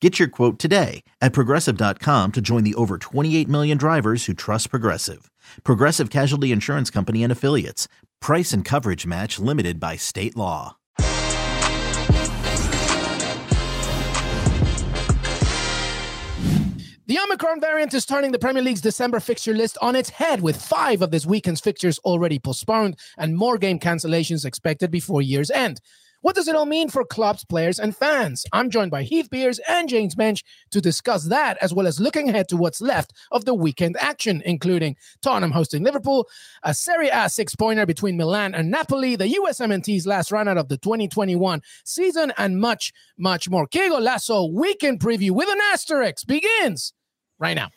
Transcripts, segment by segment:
Get your quote today at Progressive.com to join the over 28 million drivers who trust Progressive. Progressive Casualty Insurance Company and Affiliates. Price and coverage match limited by state law. The Omicron variant is turning the Premier League's December fixture list on its head, with 5 of this weekend's fixtures already postponed and more game cancellations expected before year's end. What does it all mean for clubs, players, and fans? I'm joined by Heath Pearce and James Benge to discuss that, as well as looking ahead to what's left of the weekend action, including Tottenham hosting Liverpool, a Serie A six-pointer between Milan and Napoli, the USMNT's last run-out of the 2021 season, and much, much more. Qué Golazo weekend preview with an asterisk begins right now.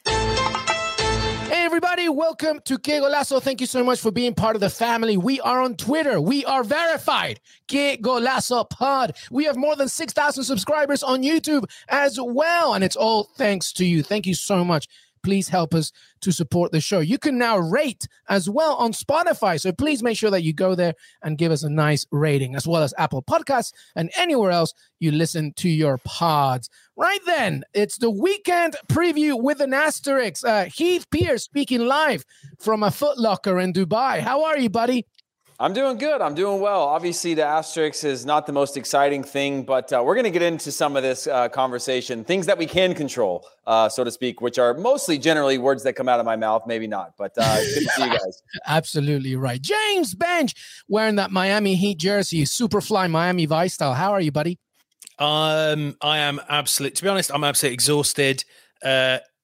Hey, everybody, welcome to Qué Golazo. Thank you so much for being part of the family. We are on Twitter. We are verified. Qué Golazo Pod. We have more than 6,000 subscribers on YouTube as well, and it's all thanks to you. Thank you so much. Please help us to support the show. You can now rate as well on Spotify, so please make sure that you go there and give us a nice rating, as well as Apple Podcasts and anywhere else you listen to your pods. Right then, it's the weekend preview with an asterisk. Heath Pearce speaking live from a Foot Locker in Dubai. How are you, buddy? I'm doing good. I'm doing well. Obviously, the asterisk is not the most exciting thing, but we're going to get into some of this conversation, things that we can control, so to speak, which are mostly generally words that come out of my mouth. Maybe not, but good to see you guys. Absolutely right. James Benge wearing that Miami Heat jersey, Superfly Miami Vice style. How are you, buddy? I'm absolutely exhausted.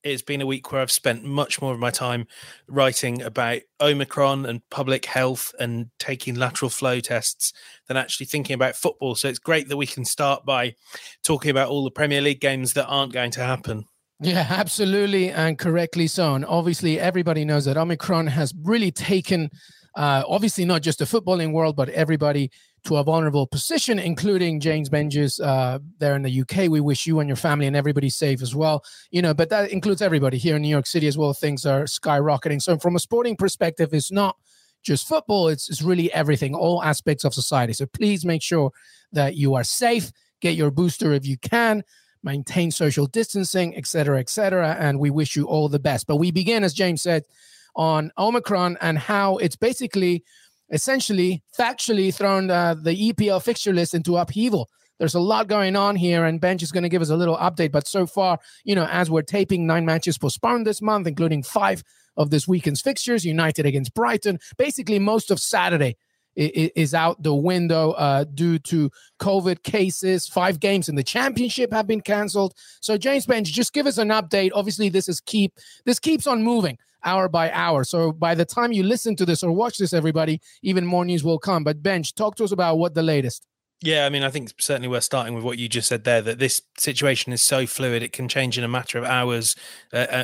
It's been a week where I've spent much more of my time writing about Omicron and public health and taking lateral flow tests than actually thinking about football. So it's great that we can start by talking about all the Premier League games that aren't going to happen. Yeah, absolutely. And correctly so. And obviously everybody knows that Omicron has really taken, obviously not just the footballing world, but everybody to a vulnerable position, including James Benge's there in the UK. We wish you and your family and everybody safe as well. You know, but that includes everybody here in New York City as well. Things are skyrocketing. So from a sporting perspective, it's not just football. It's really everything, all aspects of society. So please make sure that you are safe. Get your booster if you can. Maintain social distancing, et cetera, et cetera. And we wish you all the best. But we begin, as James said, on Omicron and how it's factually thrown the EPL fixture list into upheaval. There's a lot going on here, and Benge is going to give us a little update. But so far, you know, as we're taping, 9 matches postponed this month, including 5 of this weekend's fixtures, United against Brighton. Basically, most of Saturday is out the window due to COVID cases. 5 games in the championship have been cancelled. So, James Benge, just give us an update. Obviously, this keeps on moving hour by hour. So by the time you listen to this or watch this, everybody, even more news will come. But Benge, talk to us about what the latest. Yeah, I mean, I think certainly we're starting with what you just said there, that this situation is so fluid. It can change in a matter of hours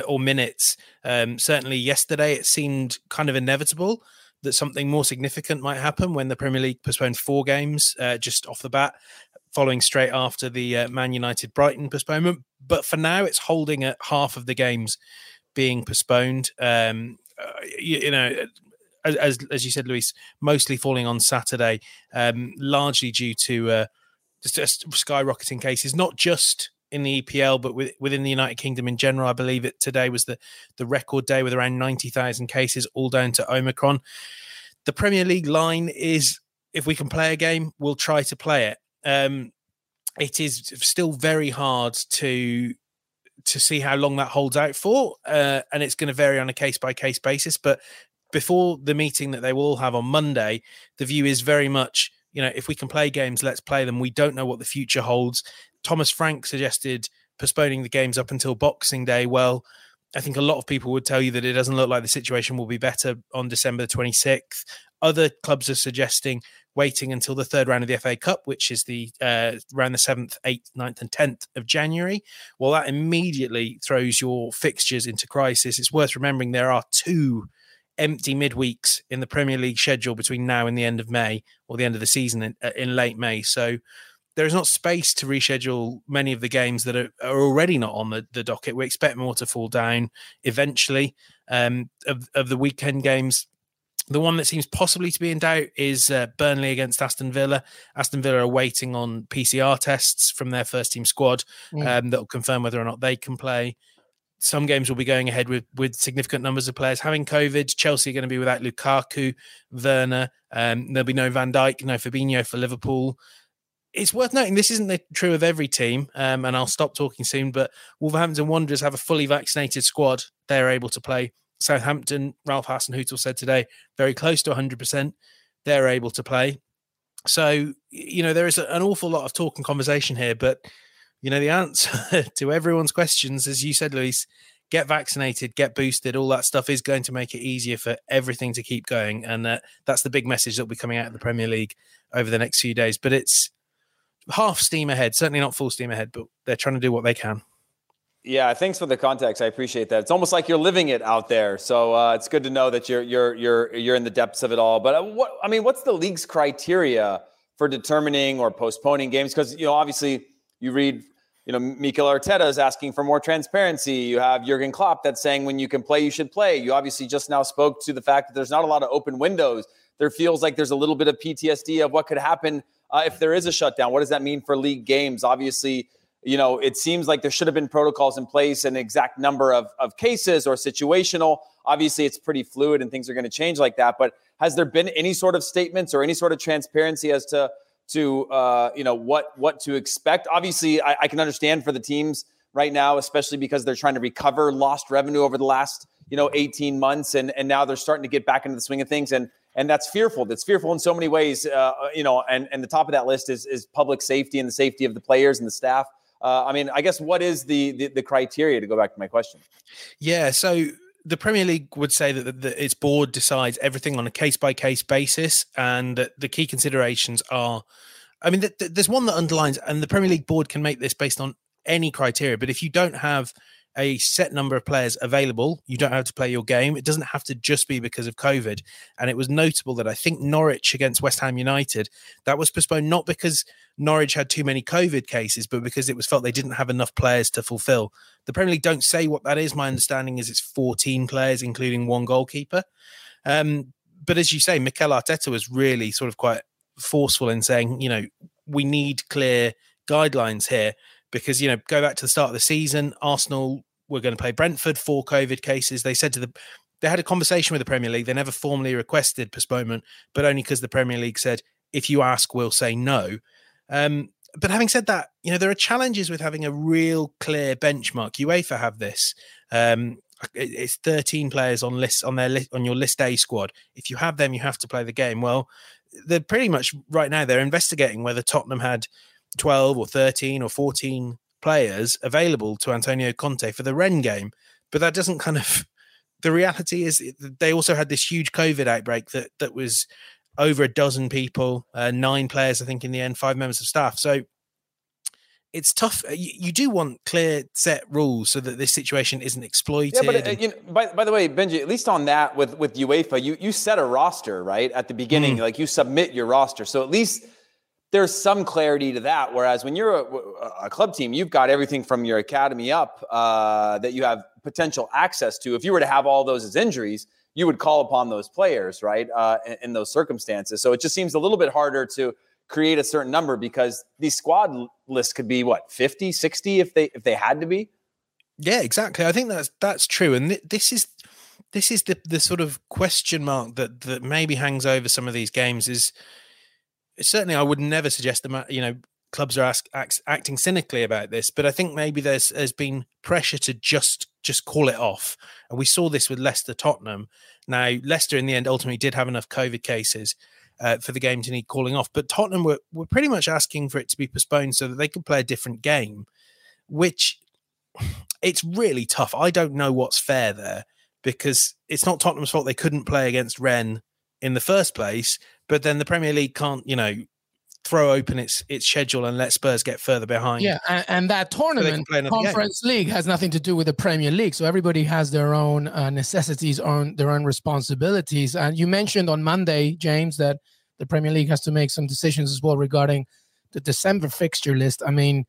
or minutes. Certainly yesterday, it seemed kind of inevitable that something more significant might happen when the Premier League postponed 4 games just off the bat, following straight after the Man United-Brighton postponement. But for now, it's holding at half of the games being postponed. As you said, Luis, mostly falling on Saturday, largely due to just skyrocketing cases, not just in the EPL, but within the United Kingdom in general. I believe it today was the record day with around 90,000 cases, all down to Omicron. The Premier League line is, if we can play a game, we'll try to play it. It is still very hard to see how long that holds out for, and it's going to vary on a case-by-case basis. But before the meeting that they will all have on Monday, the view is very much, you know, if we can play games, let's play them. We don't know what the future holds. Thomas Frank suggested postponing the games up until Boxing Day. Well, I think a lot of people would tell you that it doesn't look like the situation will be better on December 26th. Other clubs are suggesting waiting until the third round of the FA Cup, which is around the 7th, 8th, 9th and 10th of January. Well, that immediately throws your fixtures into crisis. It's worth remembering there are 2 empty midweeks in the Premier League schedule between now and the end of May, or the end of the season in late May. So there is not space to reschedule many of the games that are already not on the docket. We expect more to fall down eventually. Of the weekend games, the one that seems possibly to be in doubt is Burnley against Aston Villa. Aston Villa are waiting on PCR tests from their first team squad that will confirm whether or not they can play. Some games will be going ahead with significant numbers of players having COVID. Chelsea are going to be without Lukaku, Werner. There'll be no Van Dijk, no Fabinho for Liverpool. It's worth noting this isn't true of every team, and I'll stop talking soon, but Wolverhampton Wanderers have a fully vaccinated squad. They're able to play. Southampton, Ralph Hasenhüttl said today, very close to 100%. They're able to play. So, you know, there is an awful lot of talk and conversation here, but, you know, the answer to everyone's questions, as you said, Luis, get vaccinated, get boosted, all that stuff is going to make it easier for everything to keep going. And that's the big message that will be coming out of the Premier League over the next few days. But it's half steam ahead, certainly not full steam ahead, but they're trying to do what they can. Yeah, thanks for the context. I appreciate that. It's almost like you're living it out there, so it's good to know that you're in the depths of it all. But what's the league's criteria for determining or postponing games? Because obviously, you read, Mikel Arteta is asking for more transparency. You have Jurgen Klopp that's saying when you can play, you should play. You obviously just now spoke to the fact that there's not a lot of open windows. There feels like there's a little bit of PTSD of what could happen if there is a shutdown. What does that mean for league games? Obviously, it seems like there should have been protocols in place, an exact number of cases or situational. Obviously, it's pretty fluid and things are going to change like that. But has there been any sort of statements or any sort of transparency as to what to expect? Obviously, I can understand for the teams right now, especially because they're trying to recover lost revenue over the last 18 months, and now they're starting to get back into the swing of things, and that's fearful. That's fearful in so many ways, And the top of that list is public safety and the safety of the players and the staff. I guess what is the criteria, to go back to my question? Yeah, so the Premier League would say that its board decides everything on a case-by-case basis, and that the key considerations are... there's one that underlines, and the Premier League board can make this based on any criteria, but if you don't have a set number of players available, you don't have to play your game. It doesn't have to just be because of COVID. And it was notable that I think Norwich against West Ham United, that was postponed not because Norwich had too many COVID cases, but because it was felt they didn't have enough players to fulfill. The Premier League don't say what that is. My understanding is it's 14 players, including one goalkeeper. But as you say, Mikel Arteta was really sort of quite forceful in saying, we need clear guidelines here. Because, go back to the start of the season, Arsenal were going to play Brentford, 4 COVID cases. They said they had a conversation with the Premier League. They never formally requested postponement, but only because the Premier League said, if you ask, we'll say no. But having said that, there are challenges with having a real clear benchmark. UEFA have this. It's 13 players on your list A squad. If you have them, you have to play the game. Well, they're pretty much right now, they're investigating whether Tottenham had 12 or 13 or 14 players available to Antonio Conte for the Rennes game. But that doesn't the reality is they also had this huge COVID outbreak that was over a dozen people, 9 players, I think, in the end, 5 members of staff. So it's tough. You do want clear set rules so that this situation isn't exploited. Yeah, but by the way, Benji, at least on that with UEFA, you set a roster, right? At the beginning, like you submit your roster. So at least there's some clarity to that. Whereas when you're a club team, you've got everything from your academy up that you have potential access to. If you were to have all those as injuries, you would call upon those players, right, in those circumstances. So it just seems a little bit harder to create a certain number, because these squad lists could be, 50, 60 if they had to be? Yeah, exactly. I think that's true. And this is the sort of question mark that maybe hangs over some of these games is – certainly, I would never suggest that clubs are acting cynically about this, but I think maybe there's been pressure to just call it off, and we saw this with Leicester Tottenham. Now, Leicester in the end ultimately did have enough COVID cases for the game to need calling off, but Tottenham were pretty much asking for it to be postponed so that they could play a different game, which it's really tough. I don't know what's fair there, because it's not Tottenham's fault they couldn't play against Rennes in the first place. But then the Premier League can't, throw open its schedule and let Spurs get further behind. Yeah, and that tournament, so Conference League, has nothing to do with the Premier League. So everybody has their own necessities, their own responsibilities. And you mentioned on Monday, James, that the Premier League has to make some decisions as well regarding the December fixture list. I mean,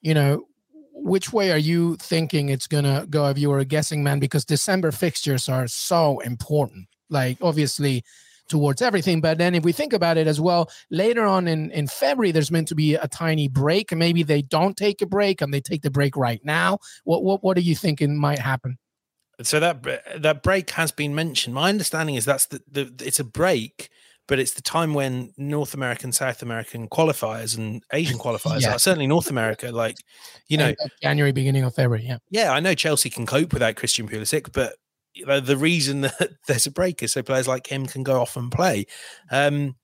you know, which way are you thinking it's going to go if you were a guessing man? Because December fixtures are so important, like obviously towards everything. But then if we think about it as well, later on in February, there's meant to be a tiny break. Maybe they don't take a break and they take the break right now. What are you thinking might happen? So that break has been mentioned. My understanding is that's it's a break, but it's the time when North American, South American qualifiers and Asian qualifiers are, certainly North America, like, you know, January, beginning of February. Yeah. Yeah. I know Chelsea can cope without Christian Pulisic, but you know, the reason that there's a break is so players like him can go off and play. You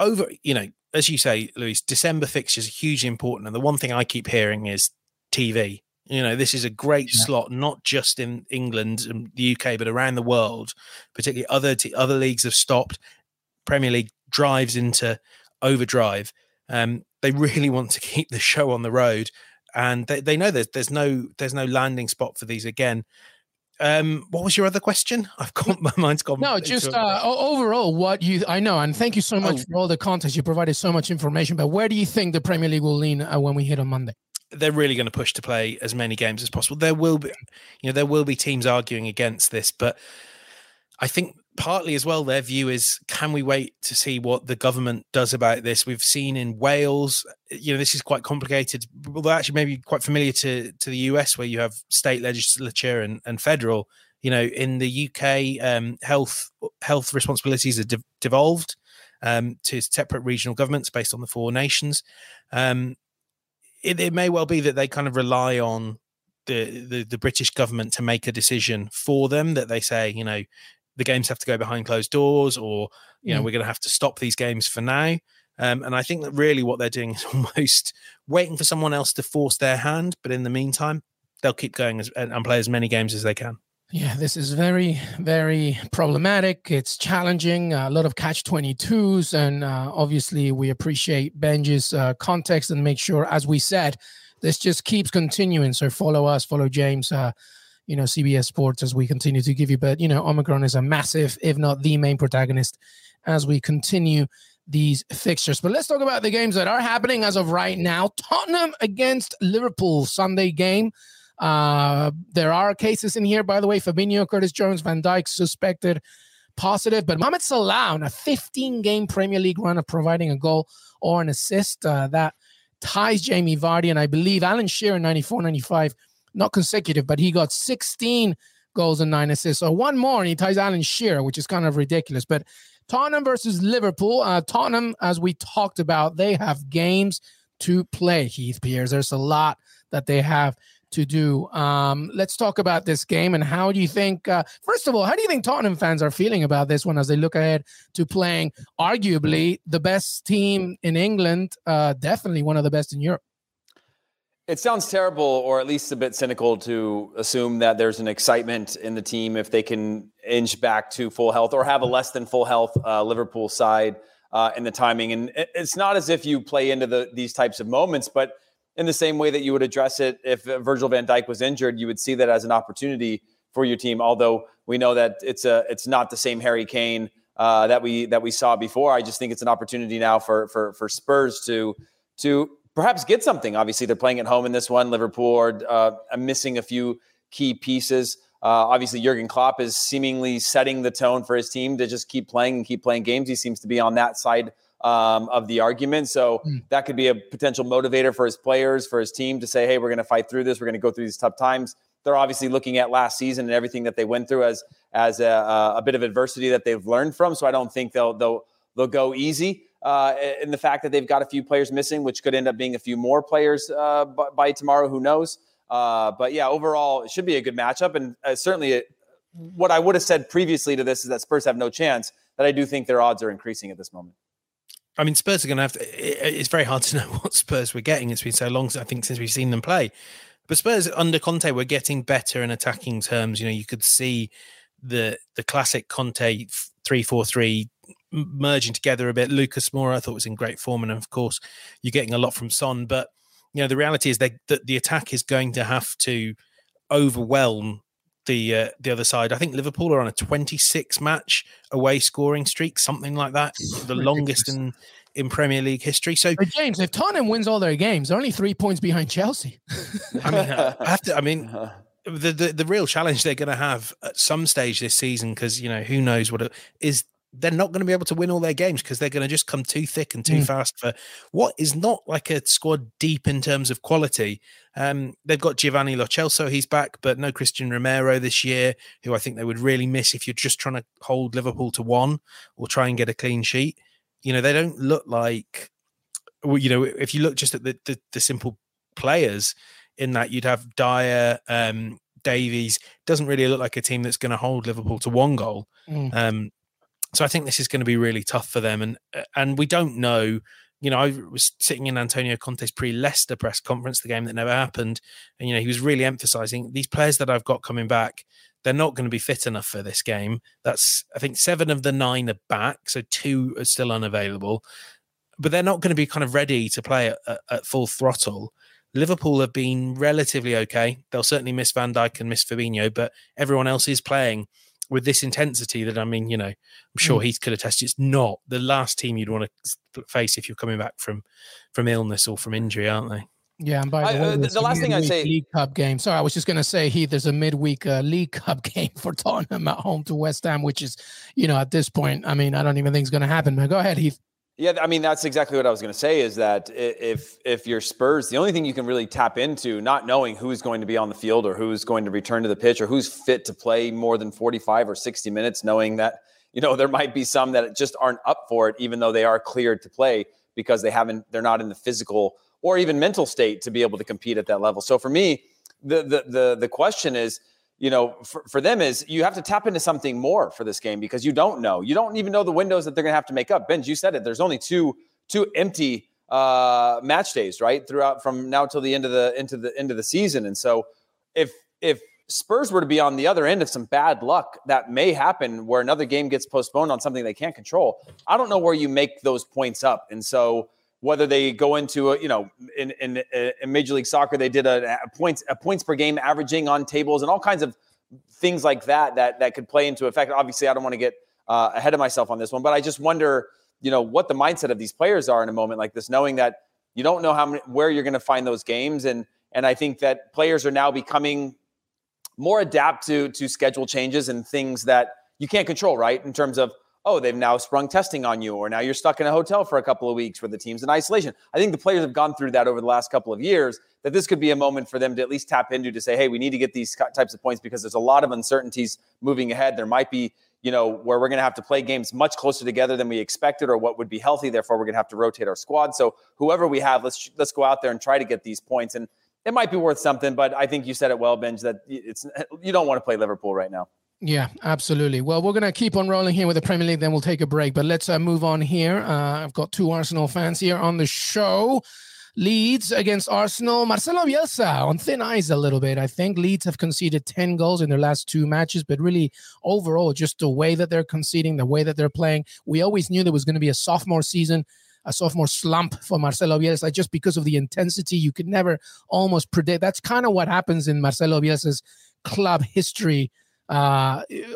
know, as you say, Luis, December fixtures are hugely important. And the one thing I keep hearing is TV. You know, this is a great slot, not just in England and the UK, but around the world, particularly other leagues have stopped. Premier League drives into overdrive. They really want to keep the show on the road, and they know there's no landing spot for these again. What was your other question? I've got my mind's gone. No, just overall, I know, and thank you so much for all the context. You provided so much information, but where do you think the Premier League will lean when we hit on Monday? They're really going to push to play as many games as possible. There will be teams arguing against this, but I think partly as well, their view is, can we wait to see what the government does about this? We've seen in Wales, you know, this is quite complicated, although actually maybe quite familiar to the US, where you have state legislature and federal. You know, in the UK, health responsibilities are devolved to separate regional governments based on the four nations. It may well be that they kind of rely on the British government to make a decision for them, that they say, you know, the games have to go behind closed doors, or, you know, we're going to have to stop these games for now. And I think that really what they're doing is almost waiting for someone else to force their hand. But in the meantime, they'll keep going and play as many games as they can. Yeah, this is very, very problematic. It's challenging, a lot of catch-22s. And obviously, we appreciate Benji's context and make sure, as we said, this just keeps continuing. So follow us, follow James, you know, CBS Sports, as we continue to give you. But, you know, Omicron is a massive, if not the main protagonist, as we continue these fixtures. But let's talk about the games that are happening as of right now. Tottenham against Liverpool, Sunday game. There are cases in here, by the way. Fabinho, Curtis Jones, Van Dijk suspected positive. But Mohamed Salah on a 15-game Premier League run of providing a goal or an assist. That ties Jamie Vardy. And I believe Alan Shearer, 94-95, not consecutive, but he got 16 goals and 9 assists. So one more, and he ties Alan Shearer, which is kind of ridiculous. But Tottenham versus Liverpool. Tottenham, as we talked about, they have games to play, Heath Pearce. There's a lot that they have to do. Let's talk about this game, and how do you think, first of all, how do you think Tottenham fans are feeling about this one as they look ahead to playing arguably the best team in England, definitely one of the best in Europe? It sounds terrible, or at least a bit cynical, to assume that there's an excitement in the team if they can inch back to full health, or have a less than full health Liverpool side in the timing. And it's not as if you play into these types of moments, but in the same way that you would address it if Virgil van Dijk was injured, you would see that as an opportunity for your team. Although we know that it's not the same Harry Kane that we saw before. I just think it's an opportunity now for Spurs to perhaps get something. Obviously, they're playing at home in this one. Liverpool are missing a few key pieces. Obviously, Jurgen Klopp is seemingly setting the tone for his team to just keep playing games. He seems to be on that side of the argument. So that could be a potential motivator for his players, for his team, to say, hey, we're going to fight through this. We're going to go through these tough times. They're obviously looking at last season and everything that they went through as a bit of adversity that they've learned from. So I don't think they'll go easy. And the fact that they've got a few players missing, which could end up being a few more players by tomorrow, who knows? But yeah, overall, it should be a good matchup. And certainly what I would have said previously to this is that Spurs have no chance, that I do think their odds are increasing at this moment. I mean, Spurs are going to have to, it's very hard to know what Spurs we're getting. It's been so long, I think, since we've seen them play. But Spurs under Conte were getting better in attacking terms. You know, you could see the classic Conte 3-4-3 merging together a bit. Lucas Moura, I thought, was in great form. And of course, you're getting a lot from Son. But, you know, the reality is that the attack is going to have to overwhelm the other side. I think Liverpool are on a 26-match away scoring streak, something like that, the longest in Premier League history. So, but James, if Tottenham wins all their games, they're only 3 points behind Chelsea. I mean, the real challenge they're going to have at some stage this season, because, you know, who knows what it is, they're not going to be able to win all their games because they're going to just come too thick and too fast for what is not like a squad deep in terms of quality. They've got Giovanni Lo Celso, he's back, but no Christian Romero this year, who I think they would really miss if you're just trying to hold Liverpool to one or try and get a clean sheet. You know, they don't look like, you know, if you look just at the simple players in that, you'd have Dyer, Davies. Doesn't really look like a team that's going to hold Liverpool to one goal. So I think this is going to be really tough for them. And we don't know, you know, I was sitting in Antonio Conte's pre-Leicester press conference, the game that never happened. And, you know, he was really emphasizing these players that I've got coming back, they're not going to be fit enough for this game. That's, I think, 7 of the 9 are back. So 2 are still unavailable, but they're not going to be kind of ready to play at full throttle. Liverpool have been relatively okay. They'll certainly miss Van Dijk and miss Fabinho, but everyone else is playing with this intensity that, I mean, you know, I'm sure Heath could attest, it's not the last team you'd want to face if you're coming back from illness or from injury, aren't they? Yeah, and by the way, the last thing I'd say, League Cup game. Sorry, I was just going to say, Heath, there's a midweek League Cup game for Tottenham at home to West Ham, which is, you know, at this point, I mean, I don't even think it's going to happen. But go ahead, Heath. Yeah, I mean, that's exactly what I was going to say, is that if you're Spurs, the only thing you can really tap into, not knowing who's going to be on the field or who's going to return to the pitch or who's fit to play more than 45 or 60 minutes, knowing that, you know, there might be some that just aren't up for it, even though they are cleared to play because they're not in the physical or even mental state to be able to compete at that level. So for me, the question is, you know, for them is you have to tap into something more for this game, because you don't know. You don't even know the windows that they're going to have to make up. Ben, you said it. There's only two empty match days, right, throughout from now till the end of the season. And so, if Spurs were to be on the other end of some bad luck that may happen, where another game gets postponed on something they can't control, I don't know where you make those points up. And so, whether they go into a, you know, in Major League Soccer, they did a points per game averaging on tables and all kinds of things like that could play into effect. Obviously, I don't want to get ahead of myself on this one, but I just wonder, you know, what the mindset of these players are in a moment like this, knowing that you don't know where you're going to find those games, and I think that players are now becoming more adapt to schedule changes and things that you can't control, right? In terms of, oh, they've now sprung testing on you, or now you're stuck in a hotel for a couple of weeks where the team's in isolation. I think the players have gone through that over the last couple of years, that this could be a moment for them to at least tap into, to say, hey, we need to get these types of points because there's a lot of uncertainties moving ahead. There might be, you know, where we're going to have to play games much closer together than we expected or what would be healthy. Therefore, we're going to have to rotate our squad. So whoever we have, let's go out there and try to get these points. And it might be worth something, but I think you said it well, Benge, that you don't want to play Liverpool right now. Yeah, absolutely. Well, we're going to keep on rolling here with the Premier League, then we'll take a break. But let's move on here. I've got 2 Arsenal fans here on the show. Leeds against Arsenal. Marcelo Bielsa on thin ice a little bit, I think. Leeds have conceded 10 goals in their last 2 matches, but really overall, just the way that they're conceding, the way that they're playing. We always knew there was going to be a sophomore season, a sophomore slump for Marcelo Bielsa, just because of the intensity. You could never almost predict. That's kind of what happens in Marcelo Bielsa's club history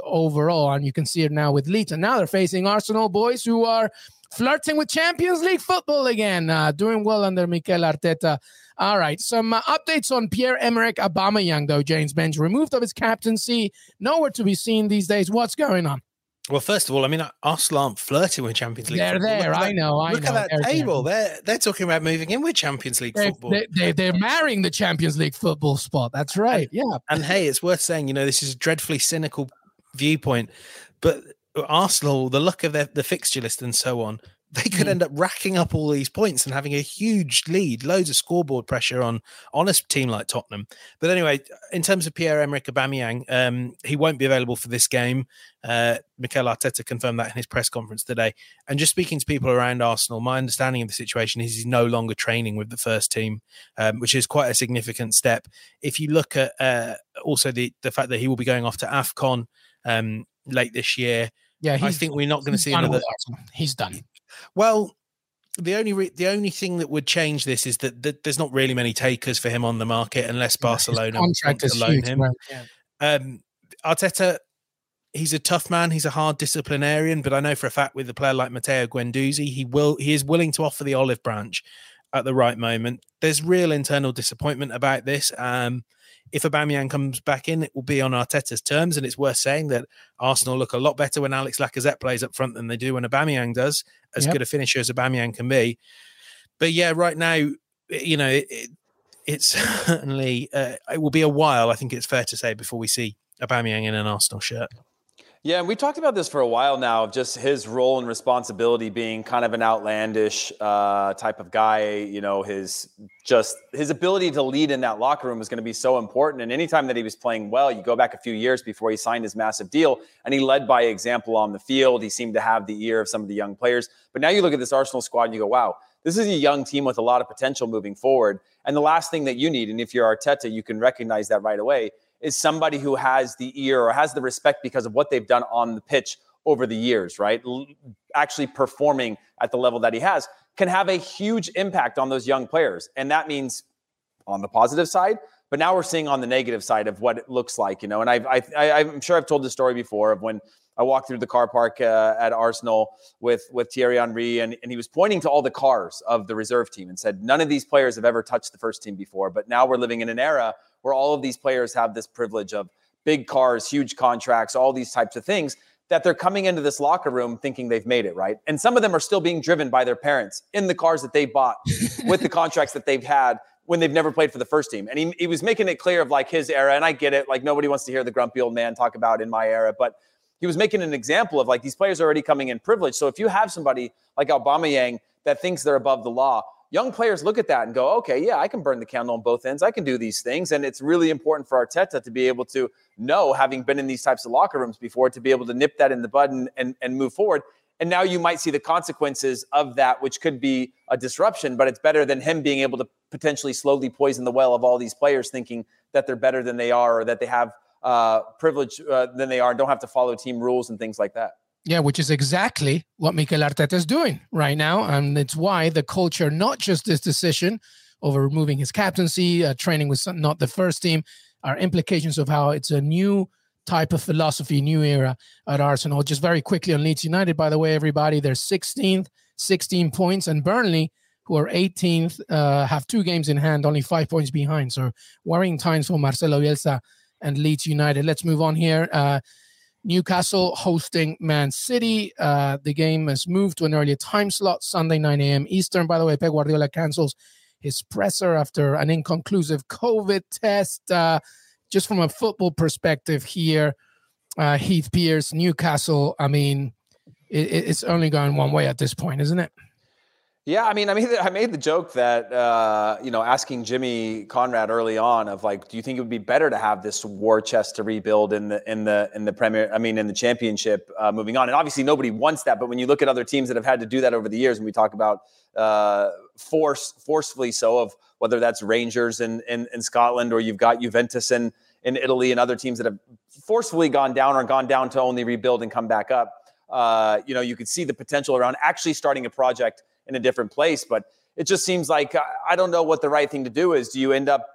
overall, and you can see it now with Leeds, and now they're facing Arsenal, boys, who are flirting with Champions League football again, doing well under Mikel Arteta. All right, some updates on Pierre-Emerick Aubameyang, though, James Benge, removed of his captaincy, nowhere to be seen these days. What's going on? Well, first of all, I mean, Arsenal aren't flirting with Champions League. They're football. There. I know. Look at that table. They're talking about moving in with Champions League football. They're marrying the Champions League football spot. That's right. Yeah. And hey, it's worth saying, you know, this is a dreadfully cynical viewpoint, but Arsenal, the look of the fixture list and so on, they could end up racking up all these points and having a huge lead, loads of scoreboard pressure on a team like Tottenham. But anyway, in terms of Pierre-Emerick Aubameyang, he won't be available for this game. Mikel Arteta confirmed that in his press conference today. And just speaking to people around Arsenal, my understanding of the situation is he's no longer training with the first team, which is quite a significant step. If you look at also the fact that he will be going off to AFCON late this year, Yeah, I think we're not going to see another. He's done. Well, the only thing that would change this is that there's not really many takers for him on the market unless Barcelona want to loan him. Well, yeah. Arteta, he's a tough man. He's a hard disciplinarian, but I know for a fact with a player like Matteo Guendouzi, he is willing to offer the olive branch at the right moment. There's real internal disappointment about this. If Aubameyang comes back in, it will be on Arteta's terms, and it's worth saying that Arsenal look a lot better when Alex Lacazette plays up front than they do when Aubameyang does, as good a finisher as Aubameyang can be. But yeah, right now, you know, it's certainly, it will be a while, I think it's fair to say, before we see Aubameyang in an Arsenal shirt. Yeah, we talked about this for a while now, of just his role and responsibility being kind of an outlandish type of guy. You know, his ability to lead in that locker room is going to be so important. And anytime that he was playing well, you go back a few years before he signed his massive deal, and he led by example on the field. He seemed to have the ear of some of the young players. But now you look at this Arsenal squad and you go, wow, this is a young team with a lot of potential moving forward. And the last thing that you need, and if you're Arteta, you can recognize that right away, is somebody who has the ear or has the respect because of what they've done on the pitch over the years, right? Actually performing at the level that he has can have a huge impact on those young players. And that means on the positive side, but now we're seeing on the negative side of what it looks like, you know. And I'm sure I've told this story before of when I walked through the car park at Arsenal with Thierry Henry, and he was pointing to all the cars of the reserve team and said, none of these players have ever touched the first team before, but now we're living in an era where all of these players have this privilege of big cars, huge contracts, all these types of things, that they're coming into this locker room thinking they've made it, right? And some of them are still being driven by their parents in the cars that they bought with the contracts that they've had when they've never played for the first team. And he was making it clear of like his era, and I get it, like nobody wants to hear the grumpy old man talk about in my era, but he was making an example of like these players are already coming in privilege. So if you have somebody like Aubameyang that thinks they're above the law, young players look at that and go, okay, yeah, I can burn the candle on both ends. I can do these things. And it's really important for Arteta to be able to know, having been in these types of locker rooms before, to be able to nip that in the bud and move forward. And now you might see the consequences of that, which could be a disruption, but it's better than him being able to potentially slowly poison the well of all these players thinking that they're better than they are or that they have privilege than they are and don't have to follow team rules and things like that. Yeah, which is exactly what Mikel Arteta is doing right now. And it's why the culture, not just this decision over removing his captaincy, training with not the first team, are implications of how it's a new type of philosophy, new era at Arsenal. Just very quickly on Leeds United, by the way, everybody, they're 16th, 16 points. And Burnley, who are 18th, have 2 games in hand, only 5 points behind. So worrying times for Marcelo Bielsa and Leeds United. Let's move on here. Newcastle hosting Man City. The game has moved to an earlier time slot, Sunday, 9 a.m. Eastern. By the way, Pep Guardiola cancels his presser after an inconclusive COVID test. Just from a football perspective here, Heath Pearce, Newcastle, I mean, it's only going one way at this point, isn't it? Yeah, I made the joke that, asking Jimmy Conrad early on of like, do you think it would be better to have this war chest to rebuild in the Premier? I mean, in the Championship moving on. And obviously nobody wants that. But when you look at other teams that have had to do that over the years, and we talk about forcefully so, of whether that's Rangers in Scotland, or you've got Juventus in Italy and other teams that have forcefully gone down to only rebuild and come back up. You could see the potential around actually starting a project in a different place. But it just seems like, I don't know what the right thing to do is. Do you end up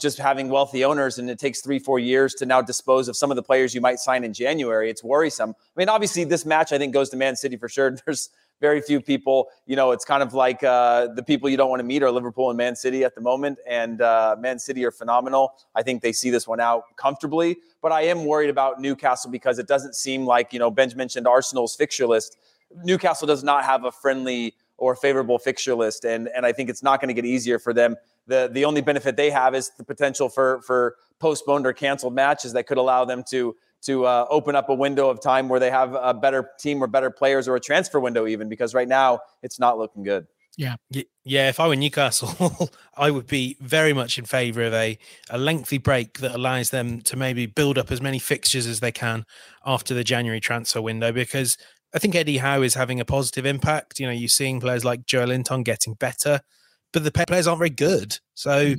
just having wealthy owners and it takes 3-4 years to now dispose of some of the players you might sign in January? It's worrisome. I mean, obviously this match, I think, goes to Man City for sure. There's very few people, it's kind of like the people you don't want to meet are Liverpool and Man City at the moment. And Man City are phenomenal. I think they see this one out comfortably, but I am worried about Newcastle because it doesn't seem like, Benj mentioned Arsenal's fixture list. Newcastle does not have a friendly or favorable fixture list. And I think it's not going to get easier for them. The only benefit they have is the potential for postponed or canceled matches that could allow them to open up a window of time where they have a better team or better players, or a transfer window even, because right now it's not looking good. Yeah. Yeah. If I were Newcastle, I would be very much in favor of a lengthy break that allows them to maybe build up as many fixtures as they can after the January transfer window, because I think Eddie Howe is having a positive impact. You're seeing players like Joe Linton getting better, but the players aren't very good. So,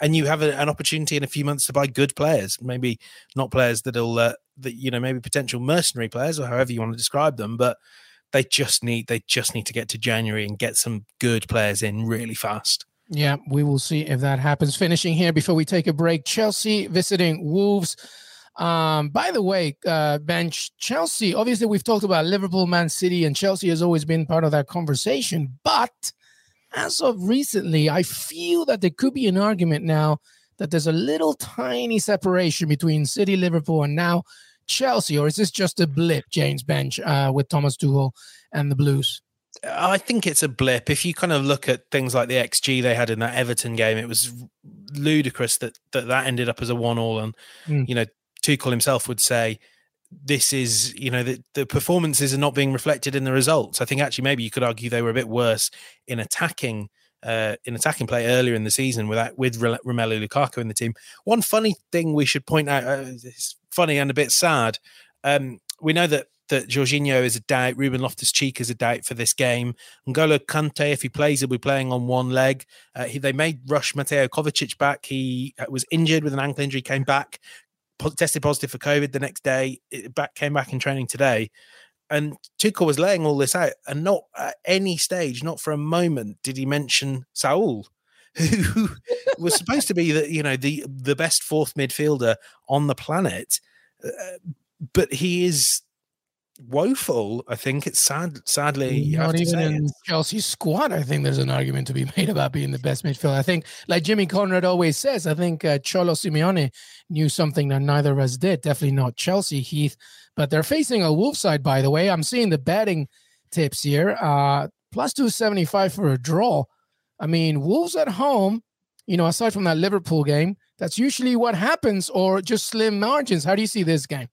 and you have an opportunity in a few months to buy good players, maybe not players that'll that, you know, maybe potential mercenary players or however you want to describe them, but they just need to get to January and get some good players in really fast. Yeah, we will see if that happens. Finishing here before we take a break, Chelsea visiting Wolves. By the way, Bench, Chelsea, obviously we've talked about Liverpool, Man City, and Chelsea has always been part of that conversation. But as of recently, I feel that there could be an argument now that there's a little tiny separation between City, Liverpool, and now Chelsea. Or is this just a blip, James Benge, with Thomas Tuchel and the Blues? I think it's a blip. If you kind of look at things like the XG they had in that Everton game, it was ludicrous that ended up as a 1-1. And, you know, Tuchel himself would say, this is, you know, the performances are not being reflected in the results. I think actually maybe you could argue they were a bit worse in attacking play earlier in the season with Romelu Lukaku in the team. One funny thing we should point out, it's funny and a bit sad. We know that Jorginho is a doubt, Ruben Loftus-Cheek is a doubt for this game. N'Golo Kante, if he plays, he'll be playing on one leg. They may rush Mateo Kovacic back. He was injured with an ankle injury, came back, tested positive for COVID the next day, came back in training today. And Tuchel was laying all this out, and not at any stage, not for a moment, did he mention Saul, who was supposed to be the best fourth midfielder on the planet. But he is woeful. I think it's sadly not even in Chelsea's squad. I think there's an argument to be made about being the best midfielder. I think, like Jimmy Conrad always says, I think Cholo Simeone knew something that neither of us did. Definitely not Chelsea, Heath, but they're facing a Wolves side, by the way. I'm seeing the betting tips here, plus 275 for a draw. I mean, Wolves at home, you know, aside from that Liverpool game, that's usually what happens, or just slim margins. How do you see this game?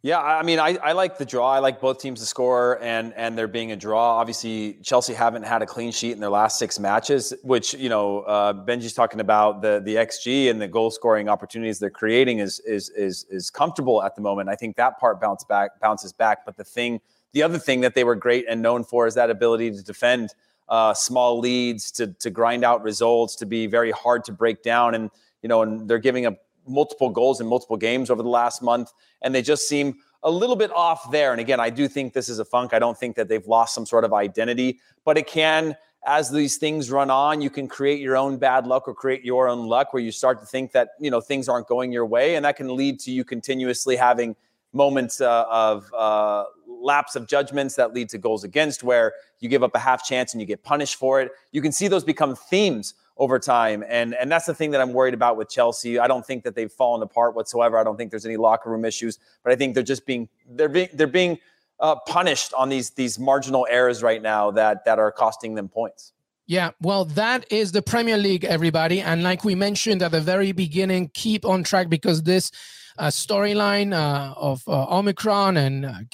Yeah, I mean, I like the draw. I like both teams to score and there being a draw. Obviously, Chelsea haven't had a clean sheet in their last 6 matches, which, you know, Benji's talking about the XG and the goal-scoring opportunities they're creating is comfortable at the moment. I think that part bounces back. But the other thing that they were great and known for is that ability to defend small leads, to grind out results, to be very hard to break down, and you know, and they're giving up multiple goals in multiple games over the last month, and they just seem a little bit off there. And again, I do think this is a funk. I don't think that they've lost some sort of identity, but it can, as these things run on, you can create your own bad luck or create your own luck where you start to think that, you know, things aren't going your way, and that can lead to you continuously having moments of lapse of judgments that lead to goals against, where you give up a half chance and you get punished for it. You can see those become themes over time. And that's the thing that I'm worried about with Chelsea. I don't think that they've fallen apart whatsoever. I don't think there's any locker room issues, but I think they're just being punished on these marginal errors right now that are costing them points. Yeah, well, that is the Premier League, everybody. And like we mentioned at the very beginning, keep on track, because this storyline of Omicron and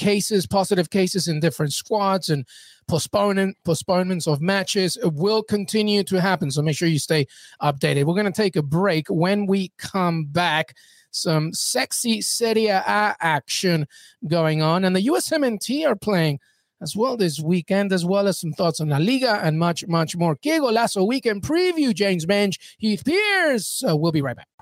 positive cases in different squads and postponements of matches will continue to happen. So make sure you stay updated. We're going to take a break. When we come back, some sexy Serie A action going on. And the USMNT are playing as well this weekend, as well as some thoughts on La Liga and much, much more. Qué Golazo weekend preview, James Benge, Heath Pearce. We'll be right back.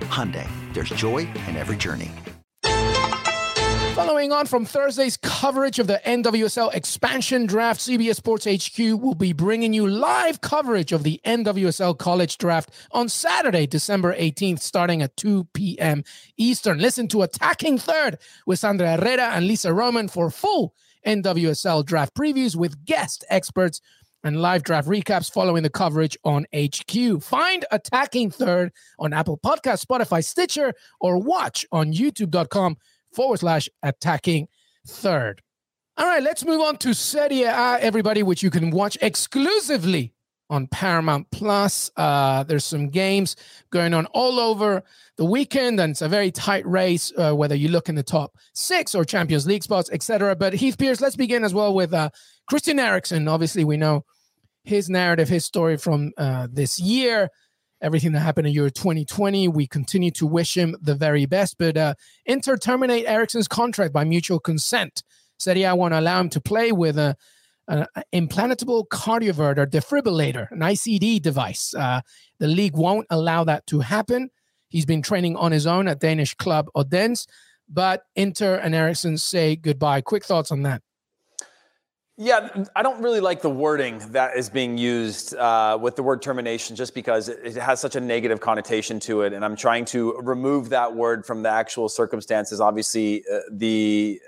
Hyundai, there's joy in every journey. Following on from Thursday's coverage of the NWSL expansion draft, CBS Sports HQ will be bringing you live coverage of the NWSL college draft on Saturday, December 18th, starting at 2 p.m. Eastern. Listen to Attacking Third with Sandra Herrera and Lisa Roman for full NWSL draft previews with guest experts and live draft recaps following the coverage on HQ. Find Attacking Third on Apple Podcasts, Spotify, Stitcher, or watch on youtube.com/Attacking Third. All right, let's move on to Serie A, everybody, which you can watch exclusively on Paramount Plus. There's some games going on all over the weekend, and it's a very tight race, whether you look in the top six or Champions League spots, etc. But Heath Pearce, let's begin as well with Christian Eriksen. Obviously, we know his narrative, his story from this year, everything that happened in Euro 2020. We continue to wish him the very best, but Inter terminate Eriksen's contract by mutual consent. Serie A won't allow him to play with an implantable cardioverter defibrillator, an ICD device. The league won't allow that to happen. He's been training on his own at Danish club Odense, but Inter and Eriksen say goodbye. Quick thoughts on that. Yeah, I don't really like the wording that is being used with the word termination, just because it has such a negative connotation to it. And I'm trying to remove that word from the actual circumstances. Obviously, the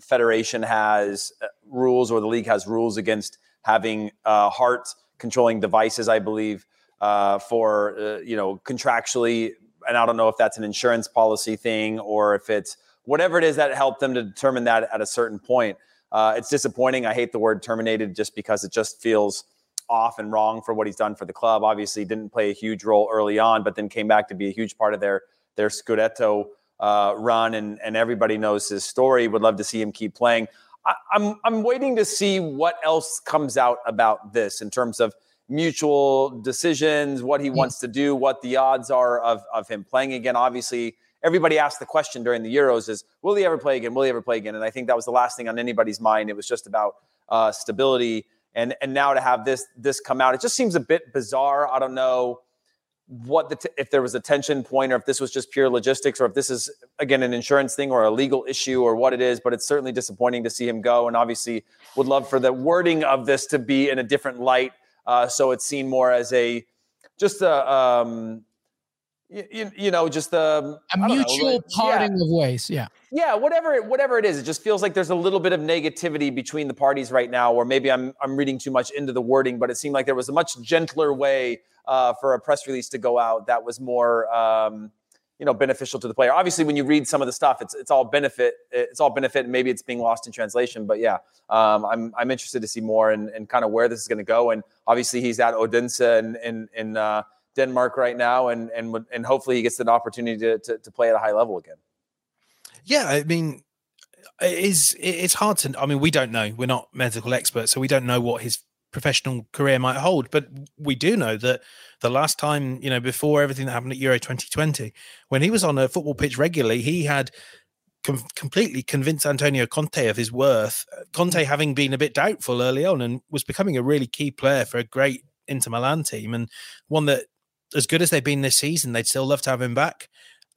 federation has rules, or the league has rules against having heart-controlling devices, I believe, for, contractually. And I don't know if that's an insurance policy thing or if it's whatever it is that helped them to determine that at a certain point. It's disappointing. I hate the word terminated just because it just feels off and wrong for what he's done for the club. Obviously, didn't play a huge role early on, but then came back to be a huge part of their Scudetto run. And everybody knows his story. Would love to see him keep playing. I'm waiting to see what else comes out about this in terms of mutual decisions, what he wants to do, what the odds are of him playing again. Obviously, everybody asked the question during the Euros is, will he ever play again? Will he ever play again? And I think that was the last thing on anybody's mind. It was just about stability. And now to have this come out, it just seems a bit bizarre. I don't know what if there was a tension point, or if this was just pure logistics, or if this is, again, an insurance thing or a legal issue or what it is. But it's certainly disappointing to see him go. And obviously would love for the wording of this to be in a different light. So it's seen more as a mutual parting of ways. Yeah. Whatever it is, it just feels like there's a little bit of negativity between the parties right now, or maybe I'm reading too much into the wording, but it seemed like there was a much gentler way for a press release to go out that was more, beneficial to the player. Obviously, when you read some of the stuff, it's all benefit. It's all benefit, and maybe it's being lost in translation. But yeah, I'm interested to see more and kind of where this is going to go. And obviously, he's at Odense and Denmark right now, and hopefully he gets an opportunity to play at a high level again. Yeah, I mean, it's hard to. I mean, we don't know. We're not medical experts, so we don't know what his professional career might hold. But we do know that the last time, before everything that happened at Euro 2020, when he was on a football pitch regularly, he had completely convinced Antonio Conte of his worth. Conte having been a bit doubtful early on, and was becoming a really key player for a great Inter Milan team, and one that, as good as they've been this season, they'd still love to have him back,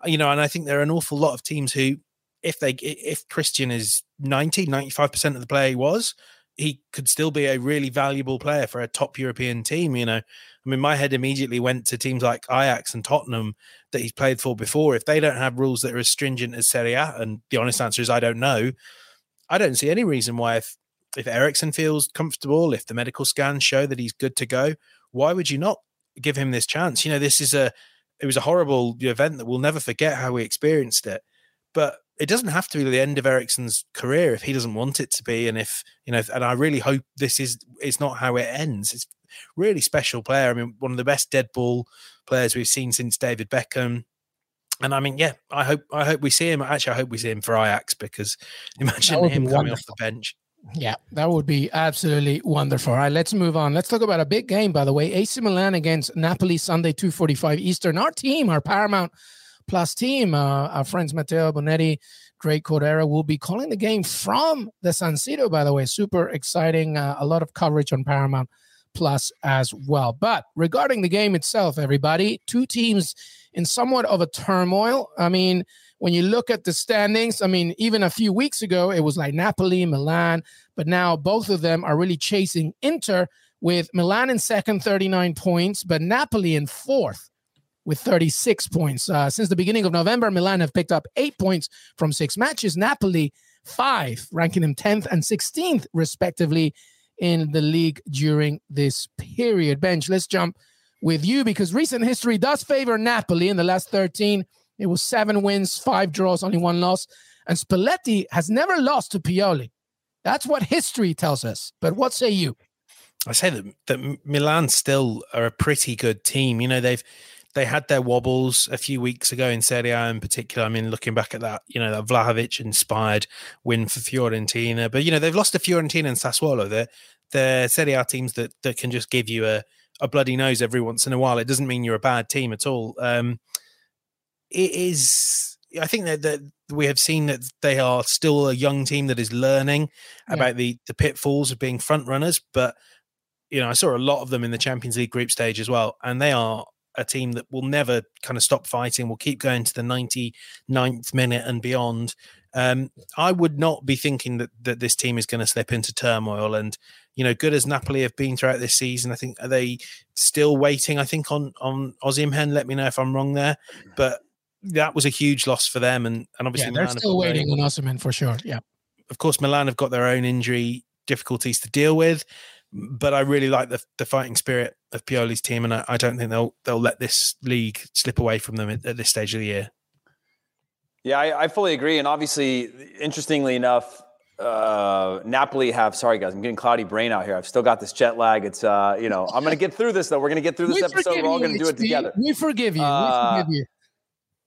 and I think there are an awful lot of teams who, if Christian is 95% of the player he was, he could still be a really valuable player for a top European team. I mean, my head immediately went to teams like Ajax and Tottenham that he's played for before. If they don't have rules that are as stringent as Serie A, and the honest answer is I don't know, I don't see any reason why, if Eriksen feels comfortable, if the medical scans show that he's good to go, why would you not give him this chance? It was a horrible event that we'll never forget how we experienced it, but it doesn't have to be the end of Eriksen's career if he doesn't want it to be. And and I really hope it's not how it ends. It's really special player. I mean, one of the best dead ball players we've seen since David Beckham. And I mean, yeah, I hope we see him. Actually, I hope we see him for Ajax, because imagine him coming off the bench. Yeah, that would be absolutely wonderful. All right, let's move on. Let's talk about a big game, by the way. AC Milan against Napoli, Sunday, 2:45 Eastern. Our team, our Paramount Plus team, our friends Matteo Bonetti, Drake Cordera, will be calling the game from the San Siro, by the way. Super exciting. A lot of coverage on Paramount Plus as well. But regarding the game itself, everybody, two teams in somewhat of a turmoil. I mean, when you look at the standings, I mean, even a few weeks ago, it was like Napoli, Milan, but now both of them are really chasing Inter, with Milan in second, 39 points, but Napoli in fourth with 36 points. Since the beginning of November, Milan have picked up 8 points from 6 matches. Napoli, 5, ranking him 10th and 16th, respectively, in the league during this period. Benj, let's jump with you, because recent history does favor Napoli. In the last 13, it was 7 wins, 5 draws, only 1 loss. And Spalletti has never lost to Pioli. That's what history tells us. But what say you? I say that Milan still are a pretty good team. You know, they had their wobbles a few weeks ago in Serie A in particular. I mean, looking back at that, you know, that Vlahovic-inspired win for Fiorentina. But, you know, they've lost to Fiorentina and Sassuolo. They're Serie A teams that can just give you a bloody nose every once in a while. It doesn't mean you're a bad team at all. It is... I think that we have seen that they are still a young team that is learning about the pitfalls of being front runners. But, you know, I saw a lot of them in the Champions League group stage as well. And they are a team that will never kind of stop fighting, will keep going to the 99th minute and beyond. I would not be thinking that this team is going to slip into turmoil. And, you know, good as Napoli have been throughout this season, I think, are they still waiting, I think, on Osimhen? Let me know if I'm wrong there. But that was a huge loss for them. And obviously, they're still waiting on Osimhen for sure. Yeah. Of course, Milan have got their own injury difficulties to deal with. But I really like the fighting spirit of Pioli's team. And I don't think they'll let this league slip away from them at this stage of the year. Yeah, I fully agree. And obviously, interestingly enough, Napoli have, sorry guys, I'm getting cloudy brain out here. I've still got this jet lag. It's, you know, I'm going to get through this though. We're going to get through this episode. We're all going to do it together. We forgive you. We forgive you.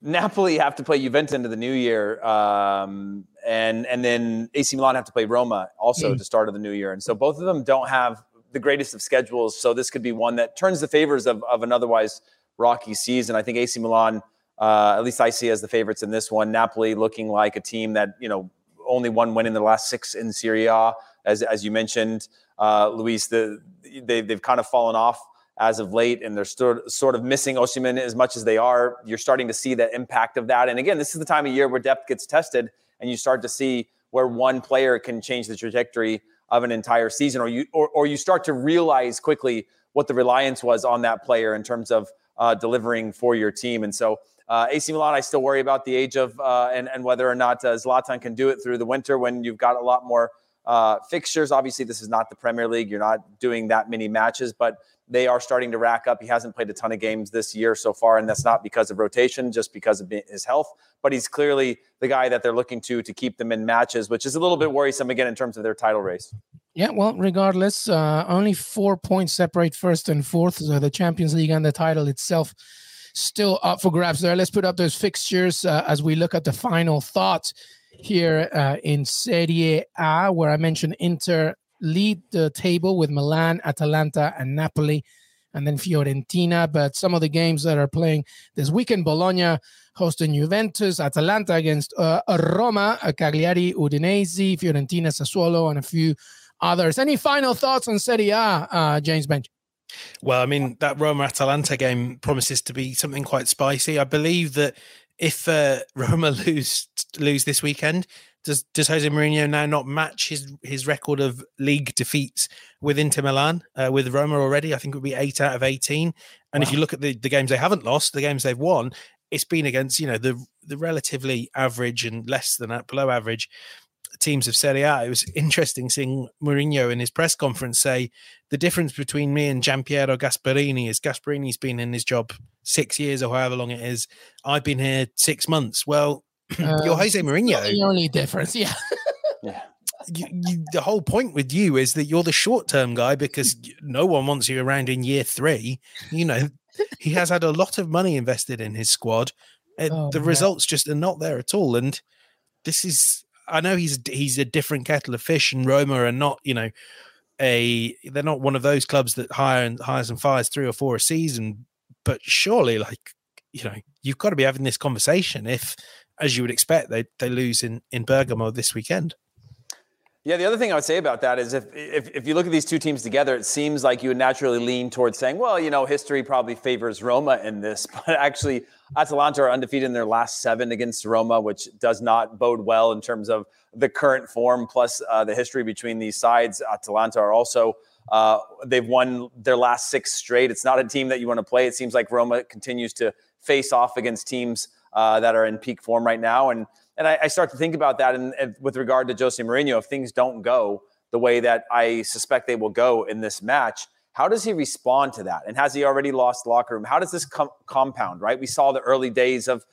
Napoli have to play Juventus into the new year, and then AC Milan have to play Roma also to start of the new year. And so both of them don't have the greatest of schedules, so this could be one that turns the favors of an otherwise rocky season. I think AC Milan, at least I see as the favorites in this one. Napoli looking like a team that, you know, only 1 win in the last 6 in Serie A, as you mentioned, Luis. They've kind of fallen off as of late, and they're still sort of missing Osimhen as much as they are. You're starting to see the impact of that. And again, this is the time of year where depth gets tested, and you start to see where one player can change the trajectory of an entire season, or you start to realize quickly what the reliance was on that player in terms of delivering for your team. And so AC Milan, I still worry about the age of and whether or not Zlatan can do it through the winter when you've got a lot more fixtures. Obviously, this is not the Premier League. You're not doing that many matches, but they are starting to rack up. He hasn't played a ton of games this year so far, and that's not because of rotation, just because of his health. But he's clearly the guy that they're looking to keep them in matches, which is a little bit worrisome, again, in terms of their title race. Yeah, well, regardless, only 4 points separate first and fourth. So the Champions League and the title itself still up for grabs there. Let's put up those fixtures as we look at the final thoughts here in Serie A, where I mentioned Inter lead the table with Milan, Atalanta, and Napoli, and then Fiorentina. But some of the games that are playing this weekend: Bologna hosting Juventus, Atalanta against Roma, Cagliari, Udinese, Fiorentina, Sassuolo, and a few others. Any final thoughts on Serie A, James Benge? Well, I mean, that Roma-Atalanta game promises to be something quite spicy. I believe that if Roma lose this weekend, does Jose Mourinho now not match his record of league defeats with Inter Milan, with Roma already? I think it would be 8 out of 18. And if you look at the games they haven't lost, the games they've won, it's been against, you know, the relatively average and less than that, below average teams of Serie A. It was interesting seeing Mourinho in his press conference say, the difference between me and Giampiero Gasperini is Gasperini's been in his job 6 years or however long it is. I've been here 6 months. Well, you're Jose Mourinho. The only difference, yeah. Yeah. The whole point with you is that you're the short-term guy, because no one wants you around in year 3. You know, he has had a lot of money invested in his squad. Results just are not there at all. And this is, I know he's a different kettle of fish, and Roma are not, you know, they're not one of those clubs that hires and fires 3 or 4 a season. But surely, like, you know, you've got to be having this conversation if, as you would expect, they lose in Bergamo this weekend. Yeah, the other thing I would say about that is if you look at these two teams together, it seems like you would naturally lean towards saying, well, you know, history probably favors Roma in this. But actually, Atalanta are undefeated in their last 7 against Roma, which does not bode well in terms of the current form, plus the history between these sides. Atalanta are also, they've won their last 6 straight. It's not a team that you want to play. It seems like Roma continues to face off against teams that are in peak form right now. And And I start to think about that and with regard to Jose Mourinho, if things don't go the way that I suspect they will go in this match, how does he respond to that? And has he already lost locker room? How does this compound, right? We saw the early days of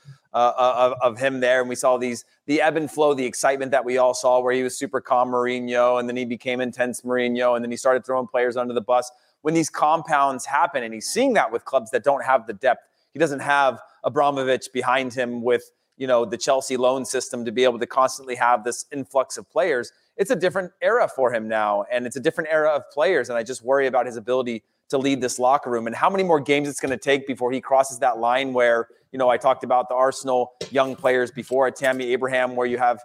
him there, and we saw the ebb and flow, the excitement that we all saw where he was super calm Mourinho, and then he became intense Mourinho, and then he started throwing players under the bus. When these compounds happen, and he's seeing that with clubs that don't have the depth, he doesn't have Abramovich behind him with, you know, the Chelsea loan system to be able to constantly have this influx of players. It's a different era for him now, and it's a different era of players, and I just worry about his ability to lead this locker room and how many more games it's going to take before he crosses that line where, you know, I talked about the Arsenal young players before, Tammy Abraham, where you have,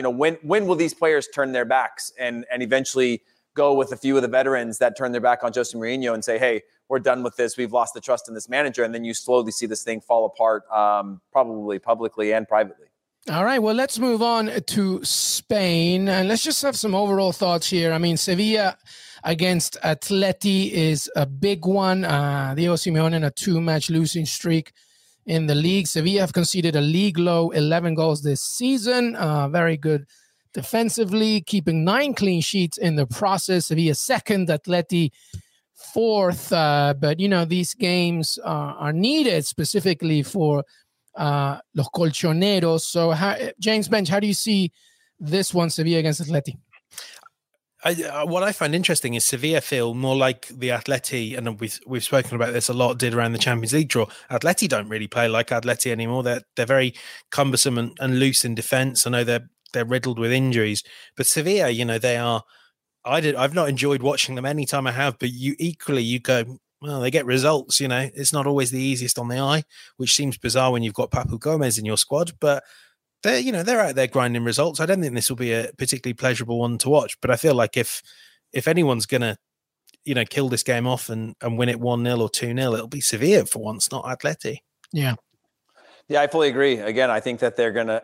when will these players turn their backs and eventually go with a few of the veterans that turn their back on Jose Mourinho and say, hey, we're done with this. We've lost the trust in this manager. And then you slowly see this thing fall apart, probably publicly and privately. All right, well, let's move on to Spain. And let's just have some overall thoughts here. I mean, Sevilla against Atleti is a big one. Diego Simeone in a two-match losing streak in the league. Sevilla have conceded a league-low 11 goals this season. Very good defensively, keeping 9 clean sheets in the process. Sevilla second, Atleti fourth. But, you know, these games are needed specifically for Los Colchoneros. So, James Benge, how do you see this one, Sevilla against Atleti? What I find interesting is Sevilla feel more like the Atleti, and we've spoken about this a lot, did around the Champions League draw. Atleti don't really play like Atleti anymore. They're very cumbersome and loose in defence. I know they're riddled with injuries, but Sevilla, you know, they are. I've not enjoyed watching them any time I have, but you go. Well, they get results, you know. It's not always the easiest on the eye, which seems bizarre when you've got Papu Gomez in your squad. But they're out there grinding results. I don't think this will be a particularly pleasurable one to watch. But I feel like if anyone's gonna, you know, kill this game off and win it 1-0 or 2-0, it'll be Sevilla for once, not Atleti. Yeah. Yeah, I fully agree. Again, I think that they're going to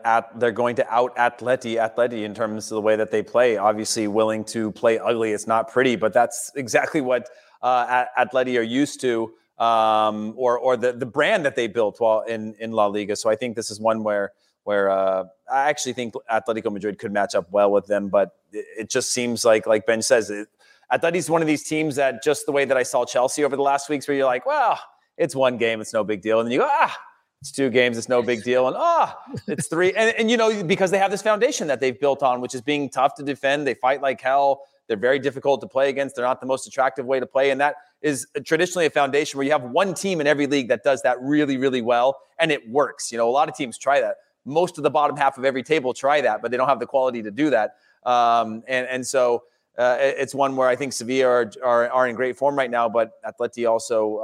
out Atleti in terms of the way that they play. Obviously, willing to play ugly. It's not pretty, but that's exactly what Atleti are used to, or the brand that they built while in La Liga. So I think this is one where I actually think Atletico Madrid could match up well with them, but it just seems like Ben says, Atleti's one of these teams that just the way that I saw Chelsea over the last weeks where you're like, well, it's one game, it's no big deal. And then you go, it's 2 games, it's no big deal. And it's 3. And, you know, because they have this foundation that they've built on, which is being tough to defend. They fight like hell. They're very difficult to play against. They're not the most attractive way to play. And that is traditionally a foundation where you have one team in every league that does that really, really well. And it works. You know, a lot of teams try that. Most of the bottom half of every table try that, but they don't have the quality to do that. So it's one where I think Sevilla are in great form right now, but Atleti also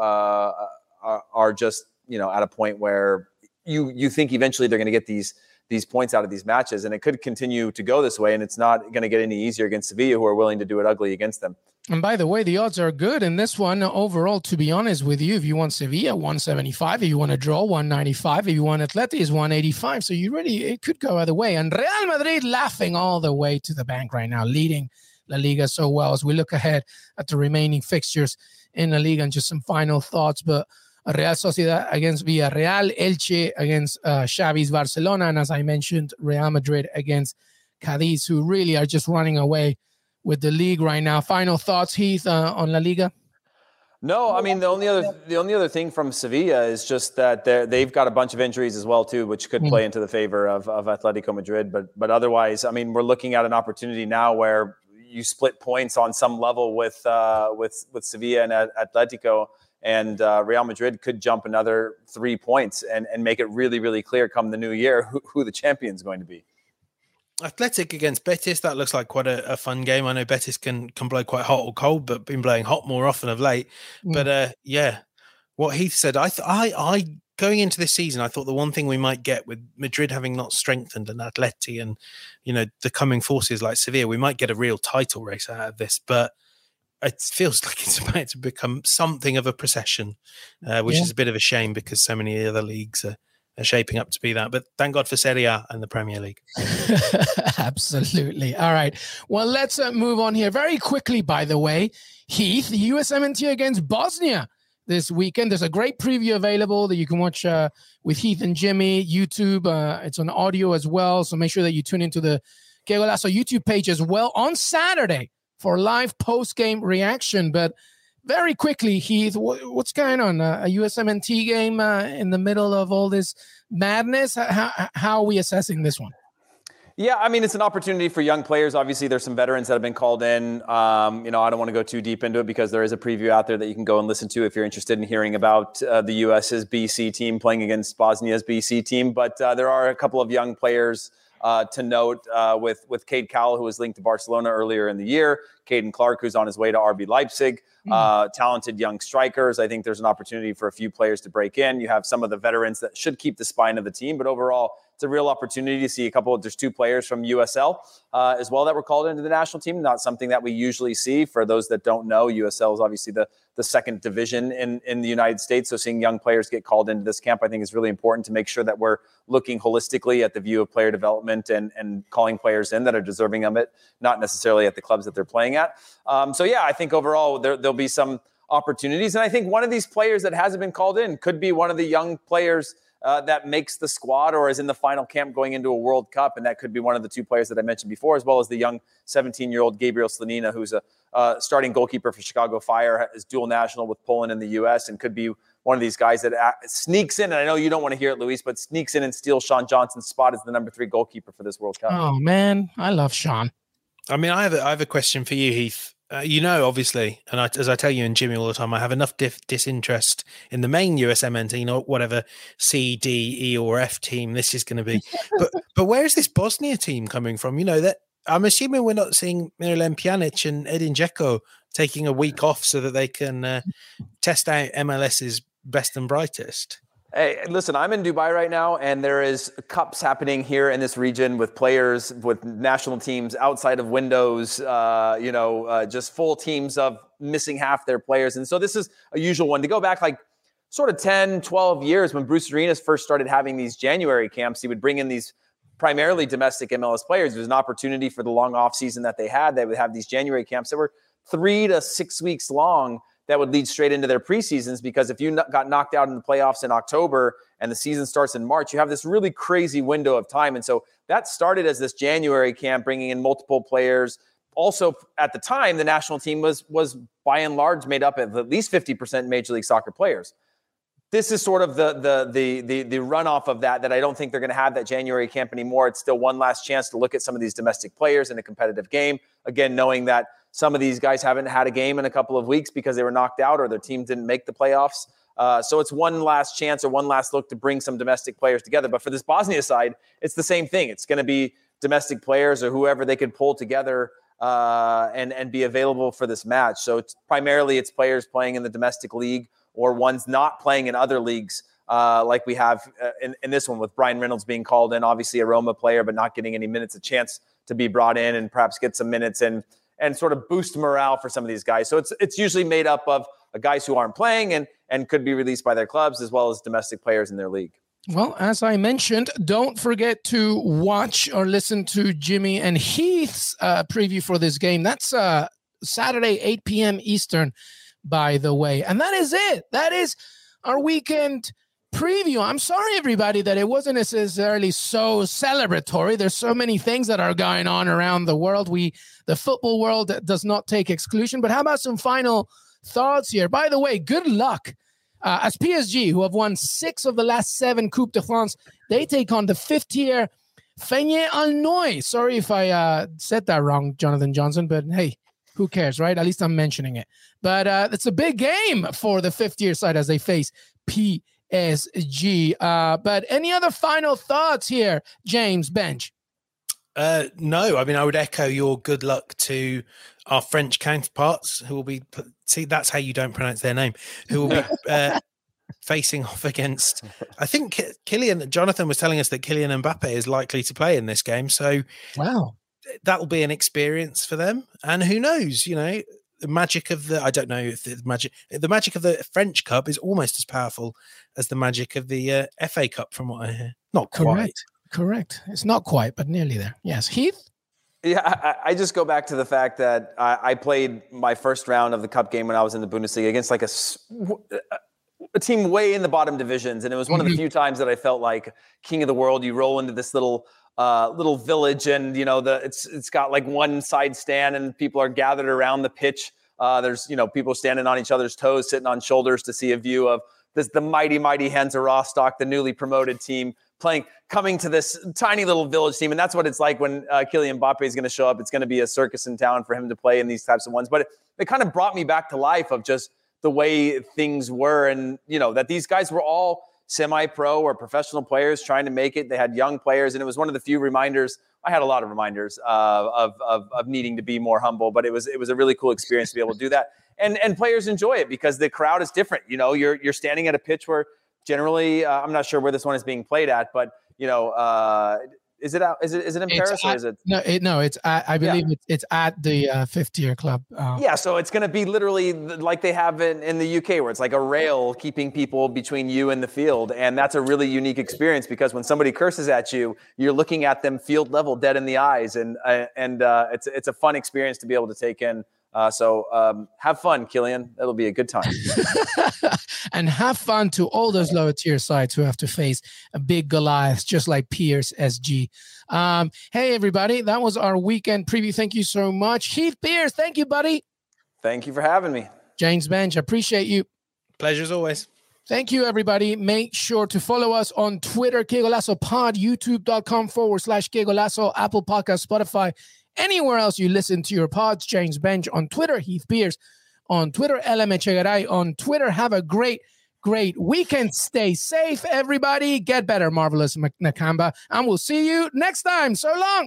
are just, you know, at a point where you think eventually they're going to get these points out of these matches, and it could continue to go this way, and it's not going to get any easier against Sevilla, who are willing to do it ugly against them. And by the way, the odds are good in this one overall, to be honest with you. If you want Sevilla, 175. If you want a draw, 195. If you want Atleti, is 185. So it could go either way. And Real Madrid laughing all the way to the bank right now, leading La Liga so well. As we look ahead at the remaining fixtures in La Liga and just some final thoughts, but Real Sociedad against Villarreal, Elche against Xavi's Barcelona, and as I mentioned, Real Madrid against Cadiz, who really are just running away with the league right now. Final thoughts, Heath, on La Liga? No, I mean, the only other thing from Sevilla is just that they've got a bunch of injuries as well too, which could play into the favor of Atletico Madrid. But otherwise, I mean, we're looking at an opportunity now where you split points on some level with Sevilla and Atletico. And Real Madrid could jump another 3 points and make it really, really clear come the new year who the champion's going to be. Athletic against Betis, that looks like quite a fun game. I know Betis can blow quite hot or cold, but been blowing hot more often of late. Mm. But what Heath said, I going into this season, I thought the one thing we might get with Madrid having not strengthened and Atleti and, you know, the coming forces like Sevilla, we might get a real title race out of this, but it feels like it's about to become something of a procession, which is a bit of a shame because so many other leagues are shaping up to be that. But thank God for Serie A and the Premier League. Absolutely. All right. Well, let's move on here. Very quickly, by the way, Heath, USMNT against Bosnia. this weekend. There's a great preview available that you can watch with Heath and Jimmy, YouTube. It's on audio as well, so make sure that you tune into the Qué Golazo YouTube page as well on Saturday for live post-game reaction. But very quickly, Heath, what's going on? A USMNT game in the middle of all this madness? How are we assessing this one? Yeah, I mean, it's an opportunity for young players. Obviously, there's some veterans that have been called in. I don't want to go too deep into it because there is a preview out there that you can go and listen to if you're interested in hearing about the U.S.'s BC team playing against Bosnia's BC team. But there are a couple of young players to note with Cade Cowell, who was linked to Barcelona earlier in the year, Caden Clark, who's on his way to RB Leipzig, talented young strikers. I think there's an opportunity for a few players to break in. You have some of the veterans that should keep the spine of the team, but overall, it's a real opportunity to see there's two players from USL as well that were called into the national team. Not something that we usually see. For those that don't know, USL is obviously the second division in the United States. So seeing young players get called into this camp, I think is really important to make sure that we're looking holistically at the view of player development and calling players in that are deserving of it, not necessarily at the clubs that they're playing at. I think overall there'll be some opportunities. And I think one of these players that hasn't been called in could be one of the young players that makes the squad or is in the final camp going into a World Cup. And that could be one of the two players that I mentioned before, as well as the young 17-year-old Gabriel Slanina, who's a starting goalkeeper for Chicago Fire, is dual national with Poland and the U.S. and could be one of these guys that sneaks in. And I know you don't want to hear it, Luis, but sneaks in and steals Sean Johnson's spot as the number 3 goalkeeper for this World Cup. Oh, man, I love Sean. I mean, I have a question for you, Heath. Obviously, and as I tell you and Jimmy all the time, I have enough disinterest in the main USMNT, or whatever C, D, E, or F team this is going to be. but where is this Bosnia team coming from? You know, that I'm assuming we're not seeing Miralem Pjanic and Edin Dzeko taking a week off so that they can test out MLS's best and brightest. Hey, listen, I'm in Dubai right now, and there is cups happening here in this region with players, with national teams outside of windows, just full teams of missing half their players. And so this is a usual one. To go back like sort of 10, 12 years when Bruce Arenas first started having these January camps, he would bring in these primarily domestic MLS players. It was an opportunity for the long offseason that they had. They would have these January camps that were 3 to 6 weeks long that would lead straight into their preseasons, because if you got knocked out in the playoffs in October and the season starts in March, you have this really crazy window of time. And so that started as this January camp, bringing in multiple players. Also, at the time, the national team was by and large made up of at least 50% Major League Soccer players. This is sort of the runoff of that I don't think they're going to have that January camp anymore. It's still one last chance to look at some of these domestic players in a competitive game. Again, knowing that some of these guys haven't had a game in a couple of weeks because they were knocked out or their team didn't make the playoffs. So it's one last chance or one last look to bring some domestic players together. But for this Bosnia side, it's the same thing. It's going to be domestic players or whoever they could pull together and be available for this match. So it's primarily players playing in the domestic league or ones not playing in other leagues like we have in this one, with Brian Reynolds being called in, obviously a Roma player, but not getting any minutes, a chance to be brought in and perhaps get some minutes and sort of boost morale for some of these guys. So it's usually made up of guys who aren't playing and could be released by their clubs, as well as domestic players in their league. Well, as I mentioned, don't forget to watch or listen to Jimmy and Heath's preview for this game. That's Saturday, 8 p.m. Eastern, by the way. And that is it. That is our weekend preview. I'm sorry, everybody, that it wasn't necessarily so celebratory. There's so many things that are going on around the world. The football world does not take exclusion. But how about some final thoughts here? By the way, good luck. As PSG, who have won 6 of the last 7 Coupe de France, they take on the 5th-tier Feyenoord. Sorry if I said that wrong, Jonathan Johnson, but hey, who cares, right? At least I'm mentioning it. But it's a big game for the 5th-tier side as they face PSG. But any other final thoughts here, James Benge? No, I mean, I would echo your good luck to our French counterparts who will be, see, that's how you don't pronounce their name, who will be facing off against, I think Jonathan was telling us that Kylian Mbappe is likely to play in this game. So wow, that will be an experience for them. And who knows, the magic of the magic of the French Cup is almost as powerful as the magic of the FA Cup, from what I hear. Not quite. Correct. It's not quite, but nearly there. Yes. Heath? Yeah, I just go back to the fact that I played my first round of the Cup game when I was in the Bundesliga against like a team way in the bottom divisions, and it was one of the few times that I felt like king of the world. You roll into this little village, and you know it's got like one side stand, and people are gathered around the pitch. There's people standing on each other's toes, sitting on shoulders to see a view of this the mighty Hansa Rostock, the newly promoted team, coming to this tiny little village team. And that's what it's like when Kylian Mbappe is going to show up. It's going to be a circus in town for him to play in these types of ones. But it kind of brought me back to life of just the way things were. And, that these guys were all semi-pro or professional players trying to make it. They had young players. And it was one of the few reminders. I had a lot of reminders of needing to be more humble, but it was a really cool experience to be able to do that. And players enjoy it because the crowd is different. You're standing at a pitch where generally, I'm not sure where this one is being played at, but is it in Paris or is it? No, it's at, I believe it's at the 50-year club. So it's going to be literally like they have in the UK, where it's like a rail keeping people between you and the field, and that's a really unique experience because when somebody curses at you, you're looking at them field level, dead in the eyes, and it's a fun experience to be able to take in. So have fun, Killian. It'll be a good time. And have fun to all those lower tier sides who have to face a big Goliaths just like Pearce SG. Hey, everybody. That was our weekend preview. Thank you so much. Heath Pearce, thank you, buddy. Thank you for having me. James Benge, appreciate you. Pleasure as always. Thank you, everybody. Make sure to follow us on Twitter, Qué Golazo Pod, youtube.com/Qué Golazo, Apple Podcasts, Spotify, anywhere else you listen to your pods. James Benge on Twitter, Heath Pearce on Twitter, LMHegaray on Twitter. Have a great weekend. Stay safe, everybody. Get better, Marvelous Nakamba. And we'll see you next time. So long.